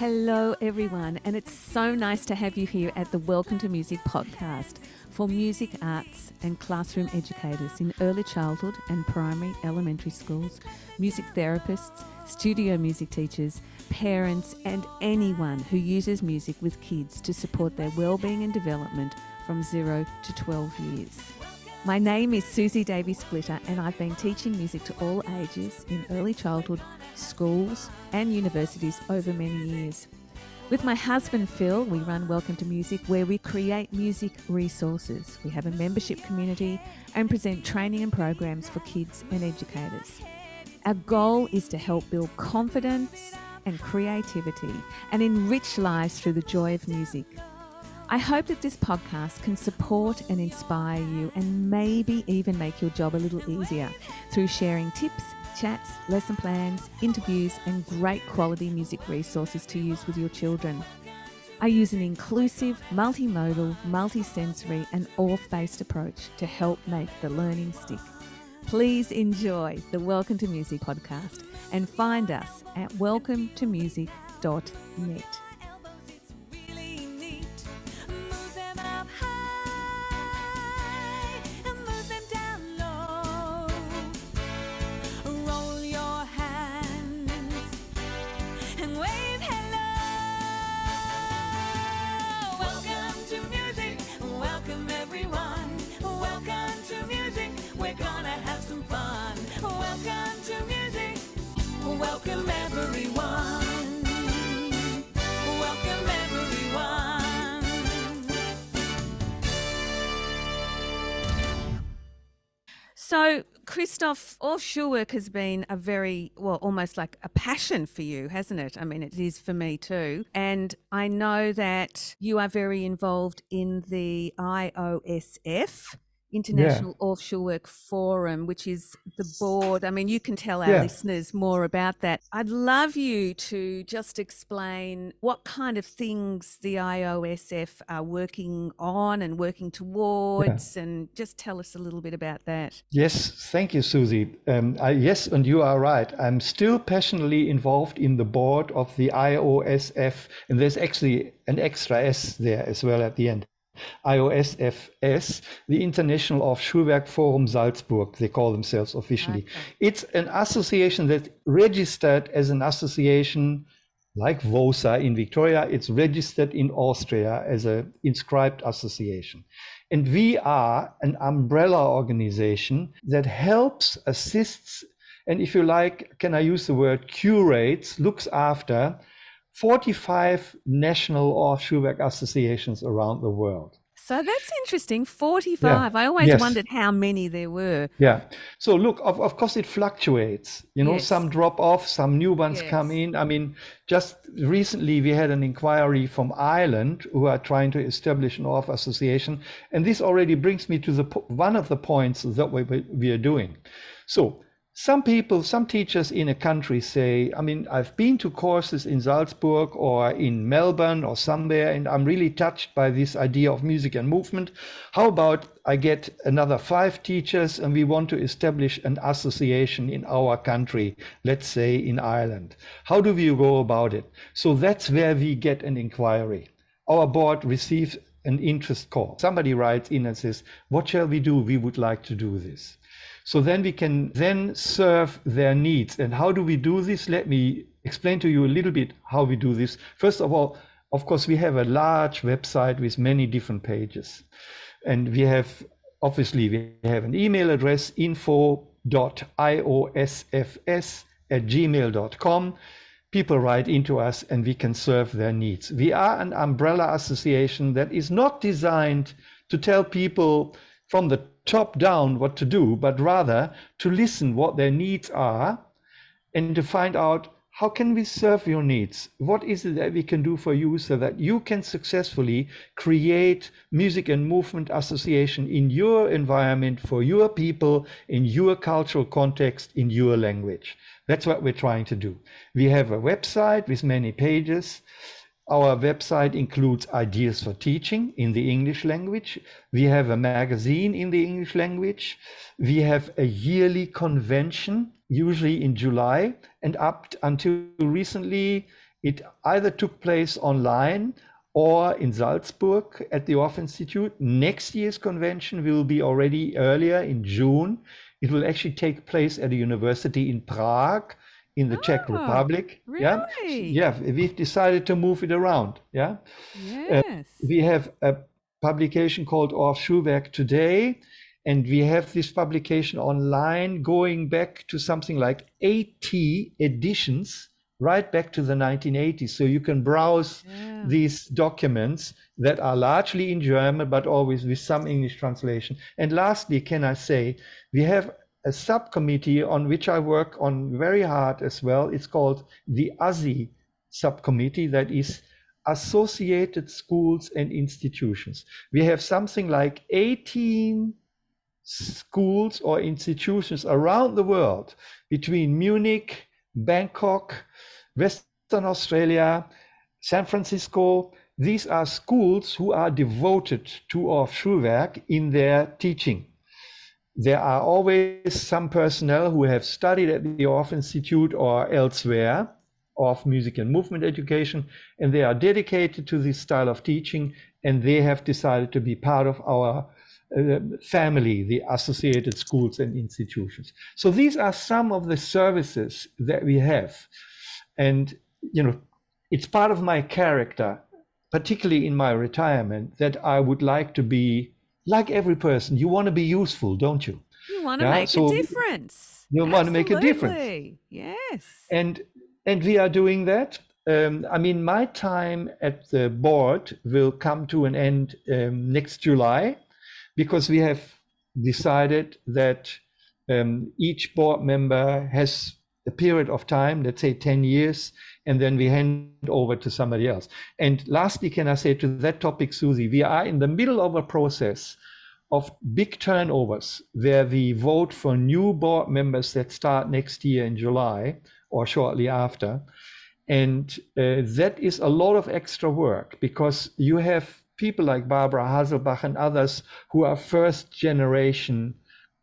Hello everyone, and it's so nice to have you here at the Welcome to Music podcast for music arts and classroom educators in early childhood and primary elementary schools, music therapists, studio music teachers, parents and anyone who uses music with kids to support their well-being and development from 0 to 12 years. My name is Susie Davies-Flitter, and I've been teaching music to all ages in early childhood, schools and universities over many years. With my husband Phil, we run Welcome to Music, where we create music resources. We have a membership community and present training and programs for kids and educators. Our goal is to help build confidence and creativity and enrich lives through the joy of music. I hope that this podcast can support and inspire you and maybe even make your job a little easier through sharing tips, chats, lesson plans, interviews and great quality music resources to use with your children. I use an inclusive, multimodal, multisensory and Orff-based approach to help make the learning stick. Please enjoy the Welcome to Music podcast and find us at welcometomusic.net. So, Christoph, Orff Schulwerk has been a very, well, almost like a passion for you, hasn't it? I mean, it is for me too. And I know that you are very involved in the IOSF, International Orff Schulwerk Forum, which is the board. I mean, you can tell our listeners more about that. I'd love you to just explain what kind of things the IOSF are working on and working towards, and just tell us a little bit about that. Yes, thank you, Susie. Yes, and you are right. I'm still passionately involved in the board of the IOSF, and there's actually an extra S there as well at the end. IOSFS, the International Orff Schulwerk Forum Salzburg, they call themselves officially. Okay. It's an association that registered as an association like VOSA in Victoria. It's registered in Austria as an inscribed association. And we are an umbrella organization that helps, assists, and if you like, can I use the word curates, looks after 45 national Orff Schulwerk associations around the world. So that's interesting, 45. I always wondered how many there were. Yeah. So look, of course it fluctuates. You know, some drop off, some new ones come in. I mean, just recently we had an inquiry from Ireland who are trying to establish an Orff association. And this already brings me to the one of the points that we are doing. So some people, some teachers in a country say, I mean, I've been to courses in Salzburg or in Melbourne or somewhere, and I'm really touched by this idea of music and movement. How about I get another 5 teachers and we want to establish an association in our country, let's say in Ireland. How do we go about it? So that's where we get an inquiry. Our board receives an interest call. Somebody writes in and says, what shall we do? We would like to do this. So then we can then serve their needs. And how do we do this? Let me explain to you a little bit how we do this. First of all, of course, we have a large website with many different pages. And we have, obviously, we have an email address, info.iosfs@gmail.com. People write into us and we can serve their needs. We are an umbrella association that is not designed to tell people from the top down what to do, but rather to listen what their needs are and to find out how can we serve your needs? What is it that we can do for you so that you can successfully create music and movement association in your environment, for your people, in your cultural context, in your language? That's what we're trying to do. We have a website with many pages. Our website includes ideas for teaching in the English language. We have a magazine in the English language. We have a yearly convention, usually in July, and up until recently It either took place online or in Salzburg at the Orff Institute. Next year's convention will be already earlier in June. It will actually take place at a university in Prague in the Czech Republic. Really? Yeah. Yeah, we've decided to move it around. Yeah. Yes. We have a publication called Orff Schulwerk Today, and we have this publication online going back to something like 80 editions, right back to the 1980s. So you can browse these documents that are largely in German, but always with some English translation. And lastly, can I say, we have a subcommittee on which I work on very hard as well. It's called the ASI subcommittee, that is Associated Schools and Institutions. We have something like 18 schools or institutions around the world, between Munich, Bangkok, Western Australia, San Francisco. These are schools who are devoted to Orff Schulwerk in their teaching. There are always some personnel who have studied at the Orff Institute or elsewhere, Orff Music and Movement Education, and they are dedicated to this style of teaching, and they have decided to be part of our family, the Associated Schools and Institutions. So these are some of the services that we have. And, you know, it's part of my character, particularly in my retirement, that I would like to be, like every person, you want to be useful, don't you? You want to make a difference. You want to make a difference. Yes. And we are doing that. I mean, my time at the board will come to an end next July, because we have decided that each board member has a period of time, let's say 10 years, and then we hand over to somebody else. And lastly, can I say to that topic, Susie, we are in the middle of a process of big turnovers where we vote for new board members that start next year in July or shortly after. And that is a lot of extra work, because you have people like Barbara Haselbach and others who are first generation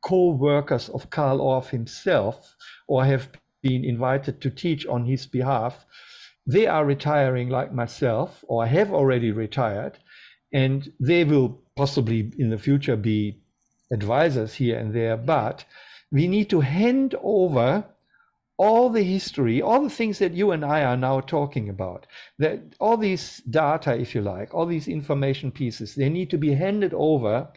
co-workers of Karl Orff himself, or have been invited to teach on his behalf. They are retiring like myself, or have already retired, and they will possibly in the future be advisors here and there. But we need to hand over all the history, all the things that you and I are now talking about, that all these data, if you like, all these information pieces, they need to be handed over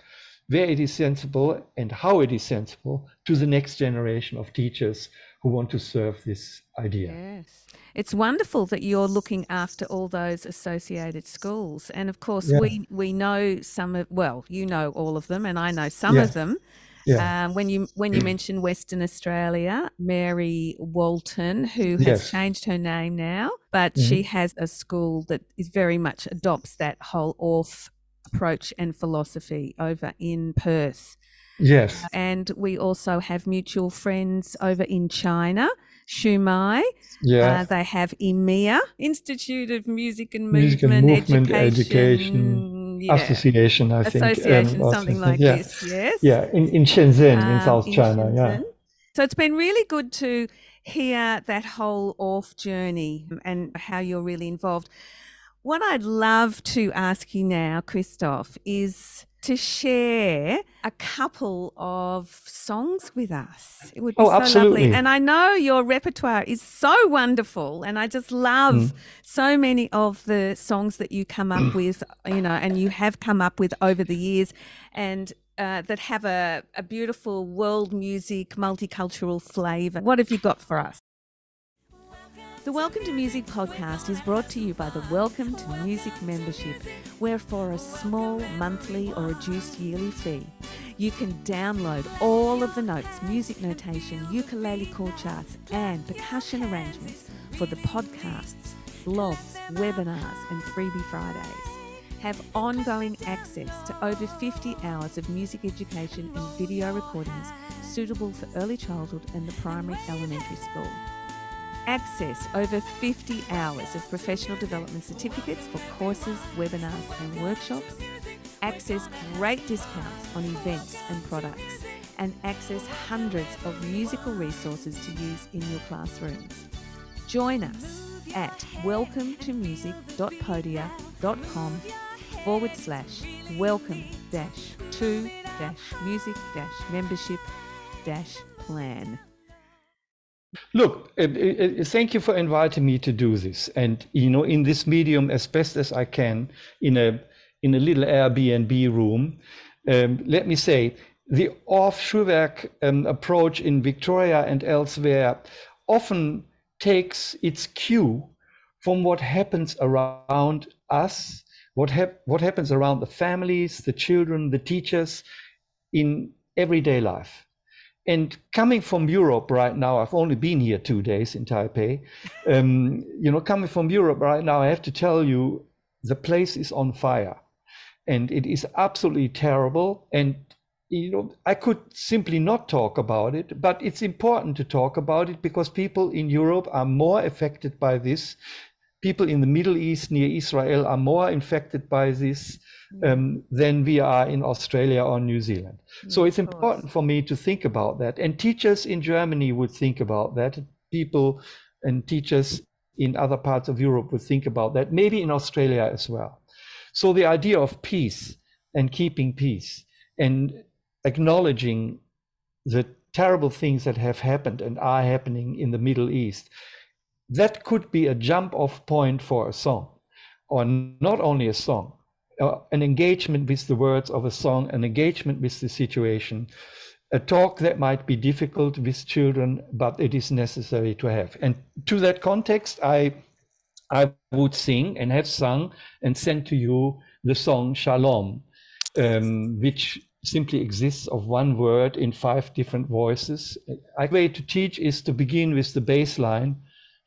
where it is sensible and how it is sensible to the next generation of teachers who want to serve this idea. Yes. It's wonderful that you're looking after all those associated schools. And of course, we know some of, well, you know all of them, and I know some of them. Yeah. When you mention Western Australia, Mary Walton, who has changed her name now, but she has a school that is very much adopts that whole Orff approach and philosophy over in Perth. Yes. And we also have mutual friends over in China, Shumai. Yeah. They have Emilia, Institute of Music and Movement Education. Yeah. Association, I think. Association, something like this, yes. Yeah, in Shenzhen, in South China, yeah. So it's been really good to hear that whole Orff journey and how you're really involved. What I'd love to ask you now, Christoph, is to share a couple of songs with us. It would be lovely. And I know your repertoire is so wonderful, and I just love so many of the songs that you come up with, you know, and you have come up with over the years, and that have a beautiful world music, multicultural flavour. What have you got for us? The Welcome to Music podcast is brought to you by the Welcome to Music membership, where for a small monthly or reduced yearly fee, you can download all of the notes, music notation, ukulele chord charts and percussion arrangements for the podcasts, blogs, webinars and freebie Fridays. Have ongoing access to over 50 hours of music education and video recordings suitable for early childhood and the primary elementary school. Access over 50 hours of professional development certificates for courses, webinars and workshops. Access great discounts on events and products, and access hundreds of musical resources to use in your classrooms. Join us at welcometomusic.podia.com/welcome-to-music-membership-plan. Look, thank you for inviting me to do this. And, you know, in this medium, as best as I can, in a little Airbnb room, let me say, the Orff Schulwerk approach in Victoria and elsewhere often takes its cue from what happens around us, what happens around the families, the children, the teachers in everyday life. And coming from Europe right now, I've only been here 2 days in Taipei. You know, coming from Europe right now, I have to tell you, the place is on fire and it is absolutely terrible. And, you know, I could simply not talk about it, but it's important to talk about it because people in Europe are more affected by this. People in the Middle East near Israel are more infected by this than we are in Australia or New Zealand. So it's important for me to think about that. And teachers in Germany would think about that. People and teachers in other parts of Europe would think about that, maybe in Australia as well. So the idea of peace and keeping peace and acknowledging the terrible things that have happened and are happening in the Middle East, that could be a jump-off point for a song, or not only a song, an engagement with the words of a song, an engagement with the situation, a talk that might be difficult with children, but it is necessary to have. And to that context, I would sing and have sung and sent to you the song Shalom, which simply exists of one word in 5 different voices. A way to teach is to begin with the bass line,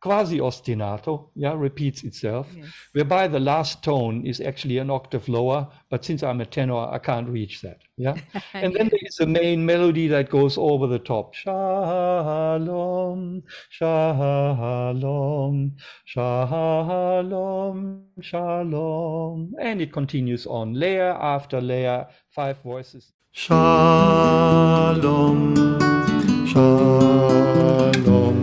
Quasi-ostinato, yeah, repeats itself, yes. Whereby the last tone is actually an octave lower, but since I'm a tenor, I can't reach that, yeah? And yes. Then there's the main melody that goes over the top. Shalom, Shalom, Shalom, Shalom. And it continues on, layer after layer, 5 voices. Shalom, Shalom.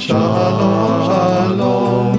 Shalom.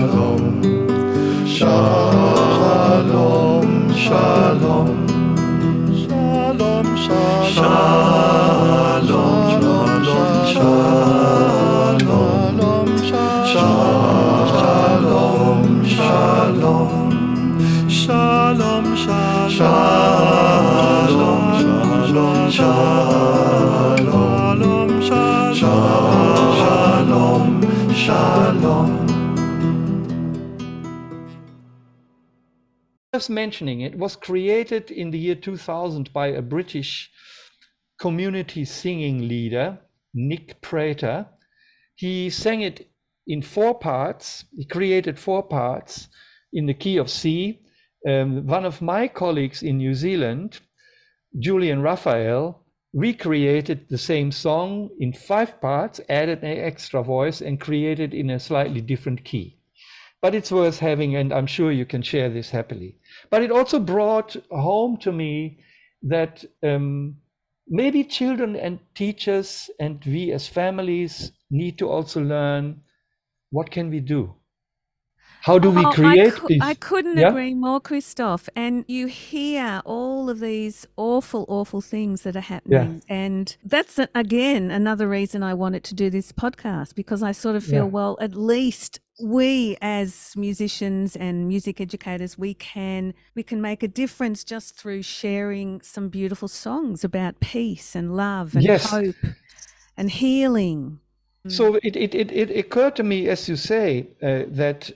Shalom, Shalom, Shalom, Shalom, Shalom, Shalom, Shalom, Shalom, Shalom, Shalom. Shalom, Shalom. Just mentioning it was created in the year 2000 by a British community singing leader, Nick Prater. He sang it in 4 parts. He created 4 parts in the key of C. One of my colleagues in New Zealand, Julian Raphael, recreated the same song in 5 parts, added an extra voice and created in a slightly different key. But it's worth having, and I'm sure you can share this happily. But it also brought home to me that maybe children and teachers and we as families need to also learn what can we do? How do we create this? I couldn't agree more, Christoph. And you hear all of these awful, awful things that are happening. Yeah. And that's, again, another reason I wanted to do this podcast, because I sort of feel, well, at least we as musicians and music educators, we can make a difference just through sharing some beautiful songs about peace and love and hope and healing. So it occurred to me, as you say, that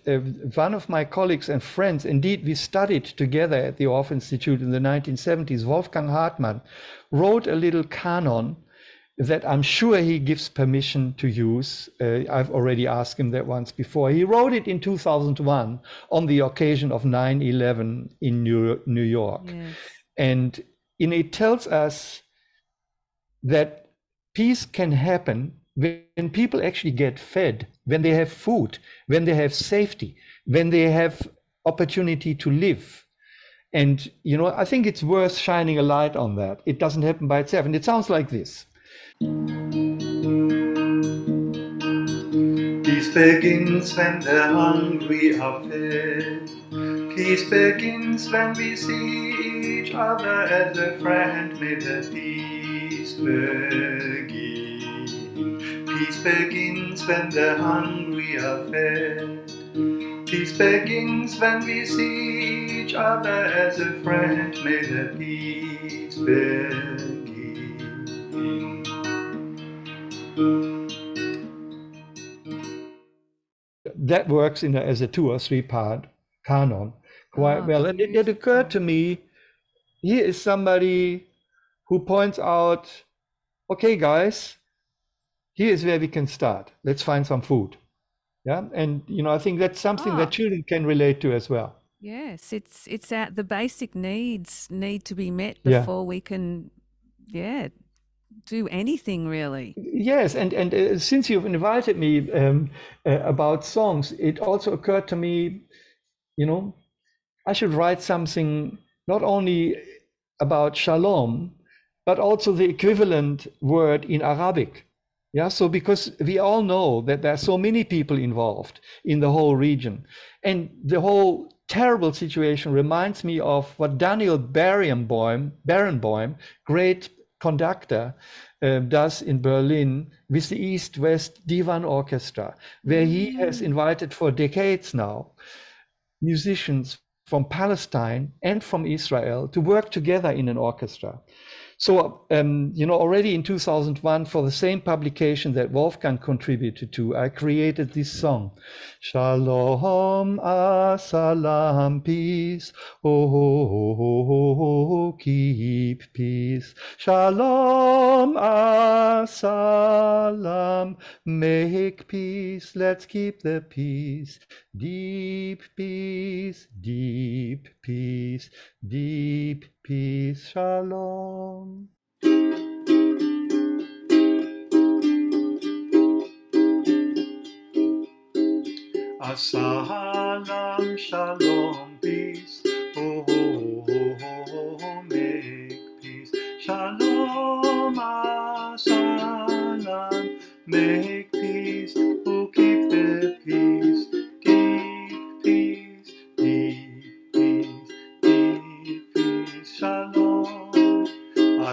one of my colleagues and friends, indeed, we studied together at the Orff Institute in the 1970s, Wolfgang Hartmann, wrote a little canon that I'm sure he gives permission to use. I've already asked him that once before. He wrote it in 2001 on the occasion of 9/11 in New York. Yes. And it tells us that peace can happen when people actually get fed, when they have food, when they have safety, when they have opportunity to live. And, you know, I think it's worth shining a light on that. It doesn't happen by itself. And it sounds like this. Peace begins when the hungry are fed. Peace begins when we see each other as a friend. May the peace begin. Peace begins when the hungry are fed. Peace begins when we see each other as a friend. May the peace begin. That works as a 2 or 3 part canon quite well. And it occurred to me, here is somebody who points out, okay, guys, here is where we can start. Let's find some food. Yeah. And, you know, I think that's something that children can relate to as well. Yes. It's at the basic needs need to be met before we can, do anything really. Yes. And since you've invited me about songs, it also occurred to me, you know, I should write something not only about shalom, but also the equivalent word in Arabic. Yeah, so because we all know that there are so many people involved in the whole region. And the whole terrible situation reminds me of what Daniel Barenboim, great conductor, does in Berlin with the East-West Divan Orchestra, where he has invited for decades now musicians from Palestine and from Israel to work together in an orchestra. So, you know, already in 2001, for the same publication that Wolfgang contributed to, I created this song. Shalom, asalam, peace, oh, keep peace. Shalom, asalam, make peace, let's keep the peace. Deep peace, deep peace, deep peace, shalom. Asalam, shalom, peace. Oh, oh, oh, oh, oh, make peace. Shalom, asalam, make peace. Oh, keep the peace.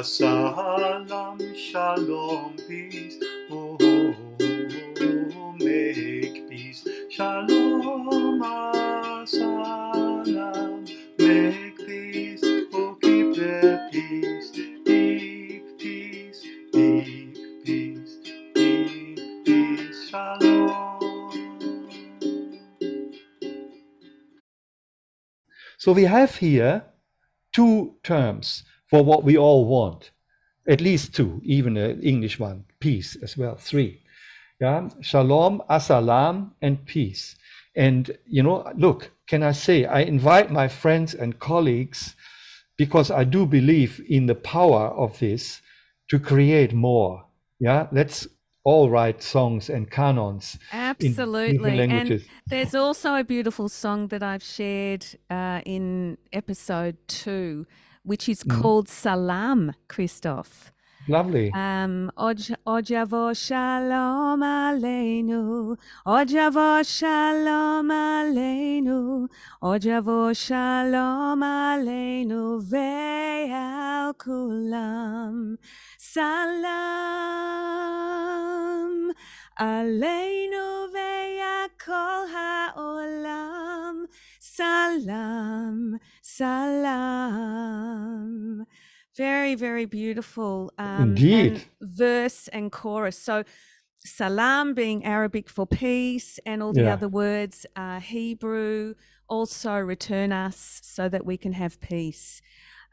Salam, shalom, peace. Oh, oh, oh, oh, make peace. Shalom, salam, make peace. Oh, keep the peace. Deep peace, deep peace, deep peace. Shalom. So we have here 2 terms. For what we all want, at least 2, even an English one, peace as well, 3. Yeah, shalom, asalam, and peace. And, you know, look, can I say, I invite my friends and colleagues, because I do believe in the power of this, to create more. Yeah, let's all write songs and canons. Absolutely. In different languages. And there's also a beautiful song that I've shared in episode 2. Which is called Salam, Christoph. Lovely. Ojavo shalom aleinu, Ojavo shalom aleinu, Ojavo shalom aleinu, ve'al kulam, salam aleinu ve'al kol ha'olam. Salam, salam. Very, very beautiful. Indeed. And verse and chorus. So salam being Arabic for peace, and all the other words are Hebrew, also return us so that we can have peace.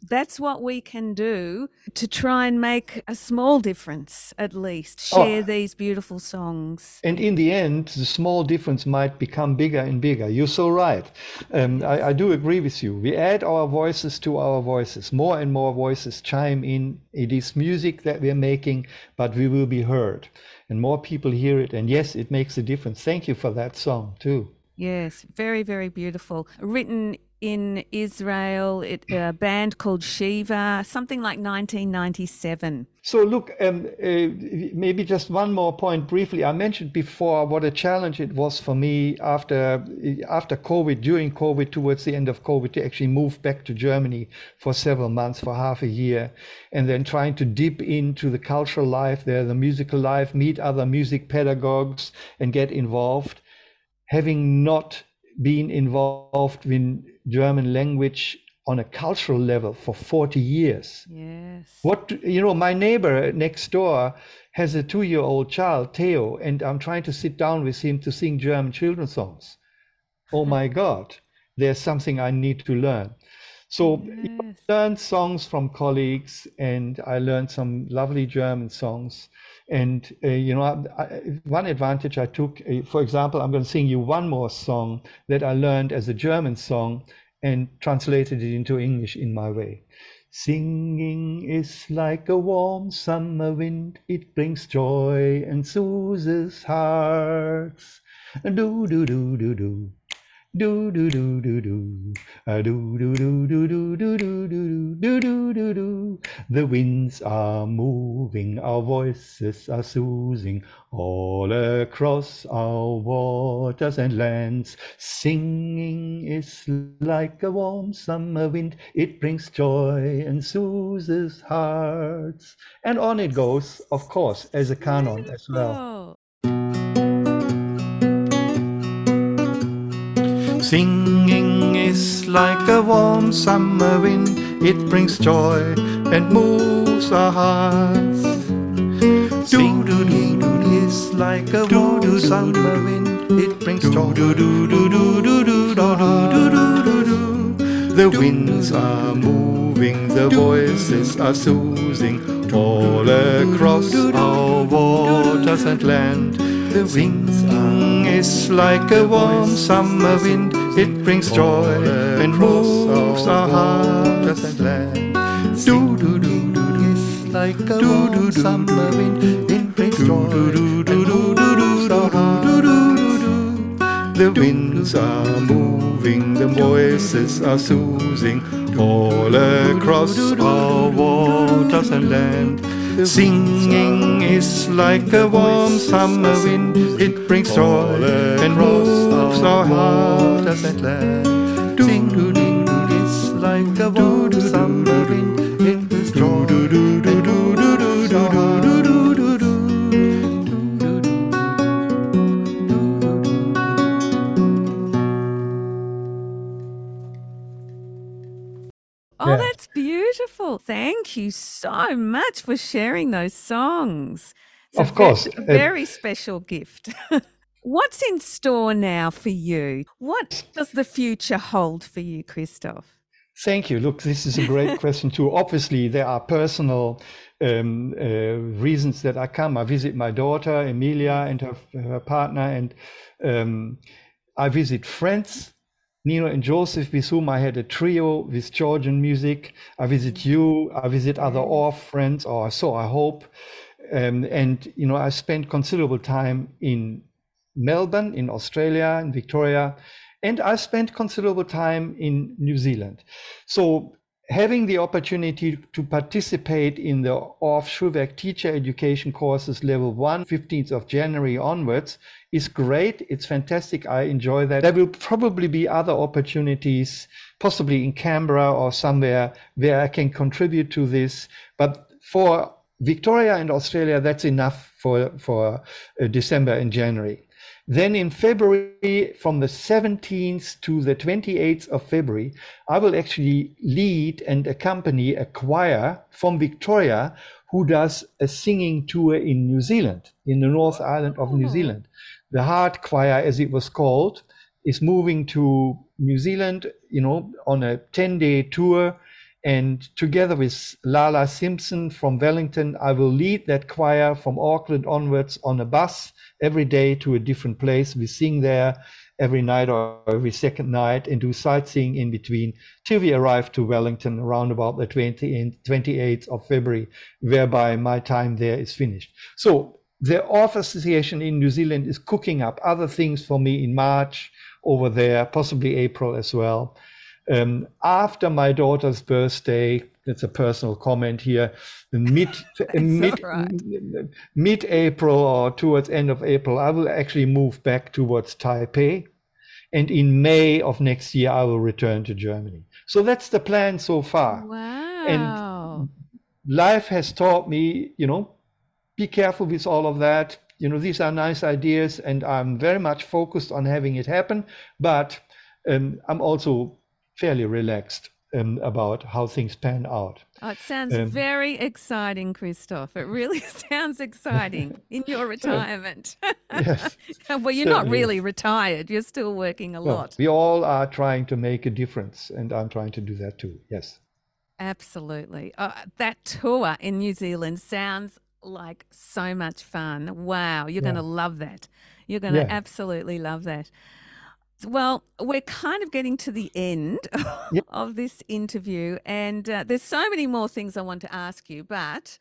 That's what we can do to try and make a small difference, at least, share these beautiful songs. And in the end, the small difference might become bigger and bigger. You're so right. I do agree with you. We add our voices to our voices. More and more voices chime in. It is music that we're making, but we will be heard. And more people hear it. And yes, it makes a difference. Thank you for that song, too. Yes, very, very beautiful. Written in Israel, a band called Shiva, something like 1997. So look, maybe just one more point briefly. I mentioned before what a challenge it was for me after COVID, during COVID, towards the end of COVID, to actually move back to Germany for several months, for half a year, and then trying to dip into the cultural life there, the musical life, meet other music pedagogues and get involved. Having not been involved in German language on a cultural level for 40 years. Yes. My neighbor next door has a 2-year-old child, Theo, and I'm trying to sit down with him to sing German children's songs. Oh my God, there's something I need to learn. So I learned songs from colleagues, and I learned some lovely German songs. And, one advantage I took, for example, I'm going to sing you one more song that I learned as a German song and translated it into English in my way. Singing is like a warm summer wind. It brings joy and soothes hearts. Do, do, do, do, do. Do do do do do do do do do do do do do do do do. The winds are moving, our voices are soothing, all across our waters and lands. Singing is like a warm summer wind, it brings joy and soothes hearts. And on it goes, of course, as a canon as well. Singing is like a warm summer wind, it brings joy and moves our hearts. Singing is like a warm summer wind, it brings joy and the winds are moving, the voices are soothing, all across our waters and land. The singing is like a warm summer wind, it brings joy and moves our hearts and land. Singing is like a warm summer wind, it brings joy and moves our hearts. The winds are moving, the voices are soothing, all across our waters and land. Singing is like a warm summer wind, it brings joy and moves our hearts and land. Singing is like a warm summer wind, it brings joy and moves our hearts. Oh, that's beautiful. Thank you so much for sharing those songs. Of course. A very special gift. What's in store now for you? What does the future hold for you, Christoph? Thank you. Look, this is a great question too. Obviously, there are personal reasons that I come. I visit my daughter, Emilia, and her partner, and I visit friends. Nino and Joseph, with whom I had a trio with Georgian music. I visit you, I visit other Orff friends, or so I hope. I spent considerable time in Melbourne, in Australia, in Victoria, and I spent considerable time in New Zealand. So having the opportunity to participate in the Orff Schulwerk teacher education courses level 1, 15th of January onwards, is great. It's fantastic. I enjoy that. There will probably be other opportunities, possibly in Canberra or somewhere where I can contribute to this. But for Victoria and Australia, that's enough for December and January. Then in February, from the 17th to the 28th of February, I will actually lead and accompany a choir from Victoria who does a singing tour in New Zealand, in the North Island of New Zealand. The Heart Choir, as it was called, is moving to New Zealand, you know, on a 10-day tour. And together with Lala Simpson from Wellington, I will lead that choir from Auckland onwards on a bus every day to a different place. We sing there every night or every second night and do sightseeing in between till we arrive to Wellington around about the 28th of February, whereby my time there is finished. So the Orff Association in New Zealand is cooking up other things for me in March over there, possibly April as well. After my daughter's birthday, that's a personal comment here, mid-April or towards end of April, I will actually move back towards Taipei. And in May of next year, I will return to Germany. So that's the plan so far. Wow. And life has taught me, you know, be careful with all of that. You know, these are nice ideas and I'm very much focused on having it happen. But I'm also fairly relaxed about how things pan out. Oh, it sounds very exciting, Christoph. It really sounds exciting in your retirement. Yes, well, you're not really retired. You're still working a lot. We all are trying to make a difference, and I'm trying to do that too. Yes, absolutely. That tour in New Zealand sounds like so much fun. Wow, you're going to love that. You're going to absolutely love that. Well, we're kind of getting to the end of this interview, and there's so many more things I want to ask you, but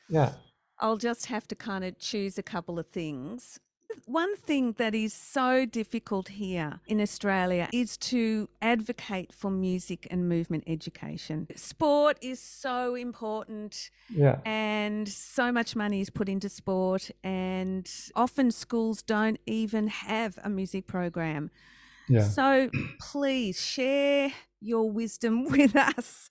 I'll just have to kind of choose a couple of things. One thing that is so difficult here in Australia is to advocate for music and movement education. Sport is so important and so much money is put into sport, and often schools don't even have a music program. So please share your wisdom with us.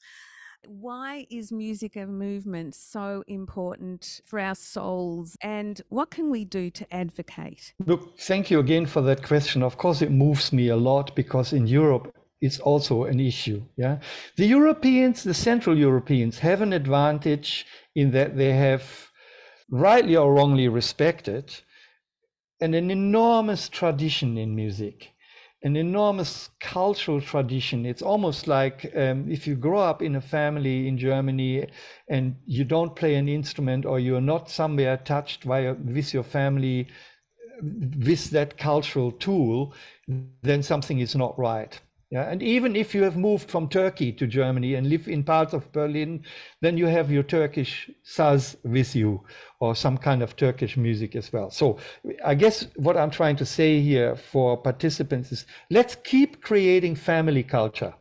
Why is music and movement so important for our souls, and what can we do to advocate? Look, thank you again for that question. Of course, it moves me a lot because in Europe, it's also an issue. Yeah, the Europeans, the Central Europeans have an advantage in that they have, rightly or wrongly respected, an enormous tradition in music. An enormous cultural tradition. It's almost like if you grow up in a family in Germany and you don't play an instrument, or you're not somewhere touched with your family with that cultural tool, then something is not right. Yeah, and even if you have moved from Turkey to Germany and live in parts of Berlin, then you have your Turkish saz with you, or some kind of Turkish music as well. So I guess what I'm trying to say here for participants is, let's keep creating family culture.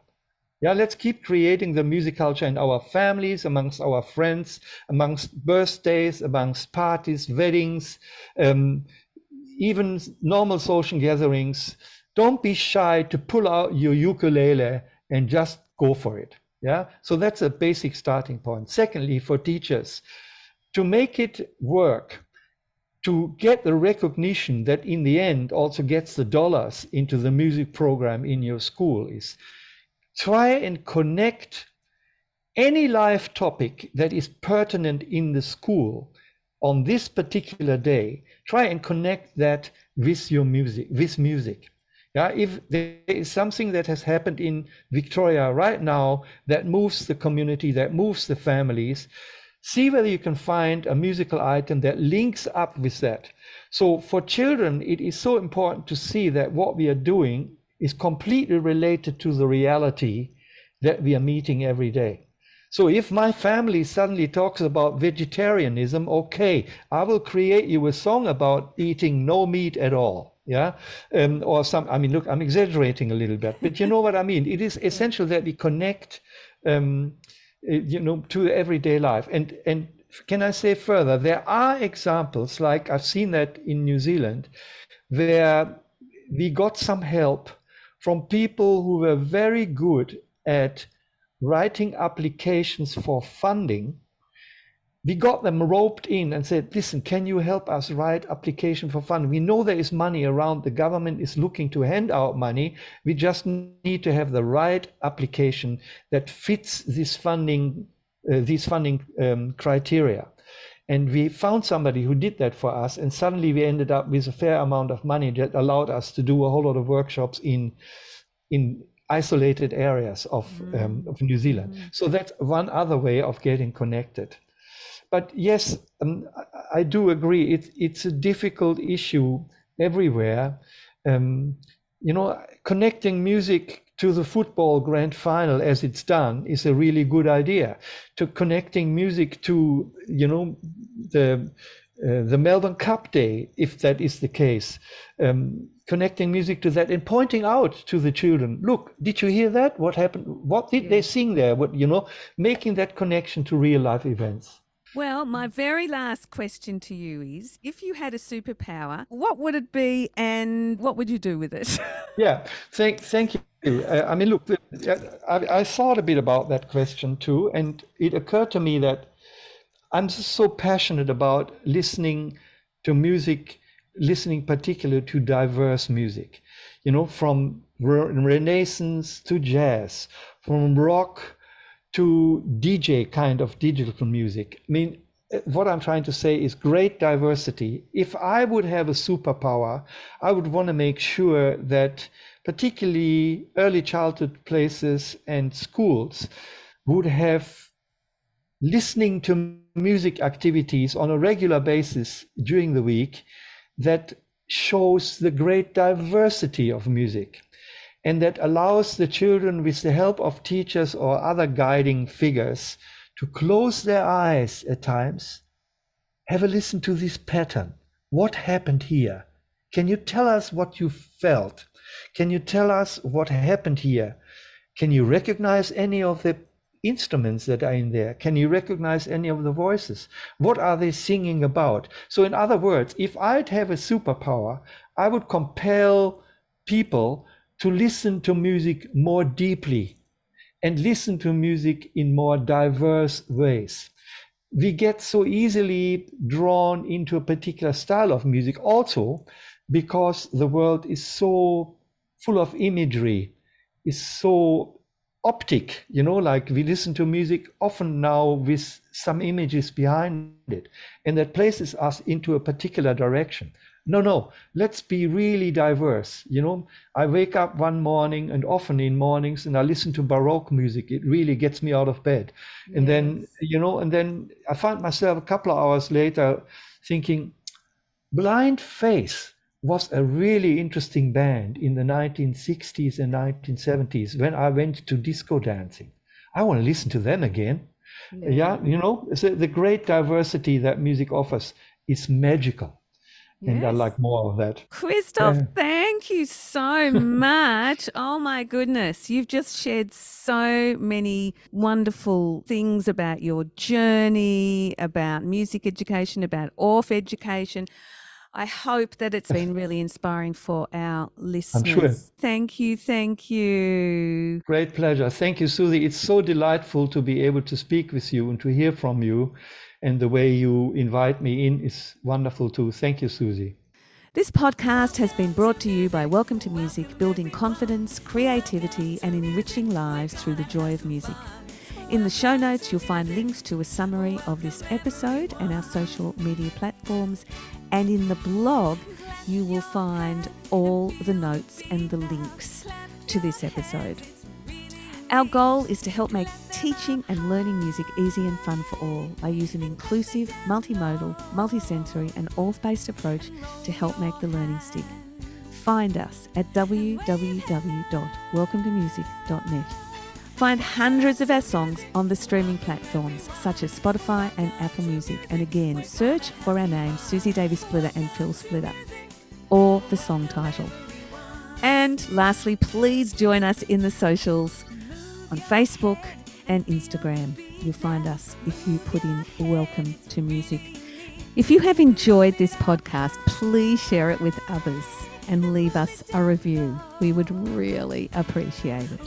Yeah, let's keep creating the music culture in our families, amongst our friends, amongst birthdays, amongst parties, weddings, even normal social gatherings. Don't be shy to pull out your ukulele and just go for it. Yeah. So that's a basic starting point. Secondly, for teachers, to make it work, to get the recognition that in the end also gets the dollars into the music program in your school, is try and connect any live topic that is pertinent in the school on this particular day. Try and connect that with your music, with music. Yeah, if there is something that has happened in Victoria right now that moves the community, that moves the families, see whether you can find a musical item that links up with that. So for children, it is so important to see that what we are doing is completely related to the reality that we are meeting every day. So if my family suddenly talks about vegetarianism, okay, I will create you a song about eating no meat at all. Yeah, or some, I mean, look, I'm exaggerating a little bit, but you know what I mean. It is essential that we connect, you know, to everyday life. And can I say further, there are examples, like I've seen that in New Zealand, where we got some help from people who were very good at writing applications for funding we got them roped in and said, listen, can you help us write application for fund? We know there is money around. The government is looking to hand out money. We just need to have the right application that fits this funding, criteria. And we found somebody who did that for us, and suddenly we ended up with a fair amount of money that allowed us to do a whole lot of workshops in isolated areas of New Zealand. So that's one other way of getting connected. But yes, I do agree, it's a difficult issue everywhere. You know, connecting music to the football grand final as it's done is a really good idea. To connecting music to, you know, the Melbourne Cup Day, if that is the case, connecting music to that and pointing out to the children, look, did you hear that? What happened? What did they sing there? What, you know, making that connection to real life events. Well, my very last question to you is, if you had a superpower, what would it be and what would you do with it? Yeah, thank you. I mean, look, I thought a bit about that question too, and it occurred to me that I'm so passionate about listening to music, listening particularly to diverse music, you know, from Renaissance to jazz, from rock to DJ kind of digital music. I mean, what I'm trying to say is great diversity. If I would have a superpower, I would want to make sure that particularly early childhood places and schools would have listening to music activities on a regular basis during the week that shows the great diversity of music and that allows the children, with the help of teachers or other guiding figures, to close their eyes at times, have a listen to this pattern. What happened here? Can you tell us what you felt? Can you tell us what happened here? Can you recognize any of the instruments that are in there? Can you recognize any of the voices? What are they singing about? So in other words, if I'd have a superpower, I would compel people to listen to music more deeply and listen to music in more diverse ways. We get so easily drawn into a particular style of music also, because the world is so full of imagery, is so optic, you know, like we listen to music often now with some images behind it, and that places us into a particular direction. No, let's be really diverse, you know. I wake up one morning, and often in mornings, and I listen to Baroque music. It really gets me out of bed. Yes. And then, you know, and then I find myself a couple of hours later thinking, Blind Faith was a really interesting band in the 1960s and 1970s when I went to disco dancing. I want to listen to them again. Yeah, you know, so the great diversity that music offers is magical. Yes. And I like more of that. Christoph, thank you so much. Oh, my goodness. You've just shared so many wonderful things about your journey, about music education, about Orff education. I hope that it's been really inspiring for our listeners. I'm sure. Thank you. Thank you. Great pleasure. Thank you, Susie. It's so delightful to be able to speak with you and to hear from you. And the way you invite me in is wonderful too. Thank you, Susie. This podcast has been brought to you by Welcome to Music, building confidence, creativity, and enriching lives through the joy of music. In the show notes, you'll find links to a summary of this episode and our social media platforms. And in the blog, you will find all the notes and the links to this episode. Our goal is to help make teaching and learning music easy and fun for all. I use an inclusive, multimodal, multisensory and Orff-based approach to help make the learning stick. Find us at www.welcometomusic.net. Find hundreds of our songs on the streaming platforms such as Spotify and Apple Music. And again, search for our names, Susie Davies-Flitter and Phil Splitter, or the song title. And lastly, please join us in the socials. On Facebook and Instagram, you'll find us if you put in Welcome to Music. If you have enjoyed this podcast, please share it with others and leave us a review. We would really appreciate it.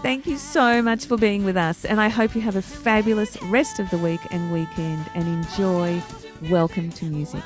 Thank you so much for being with us, and I hope you have a fabulous rest of the week and weekend, and enjoy Welcome to Music.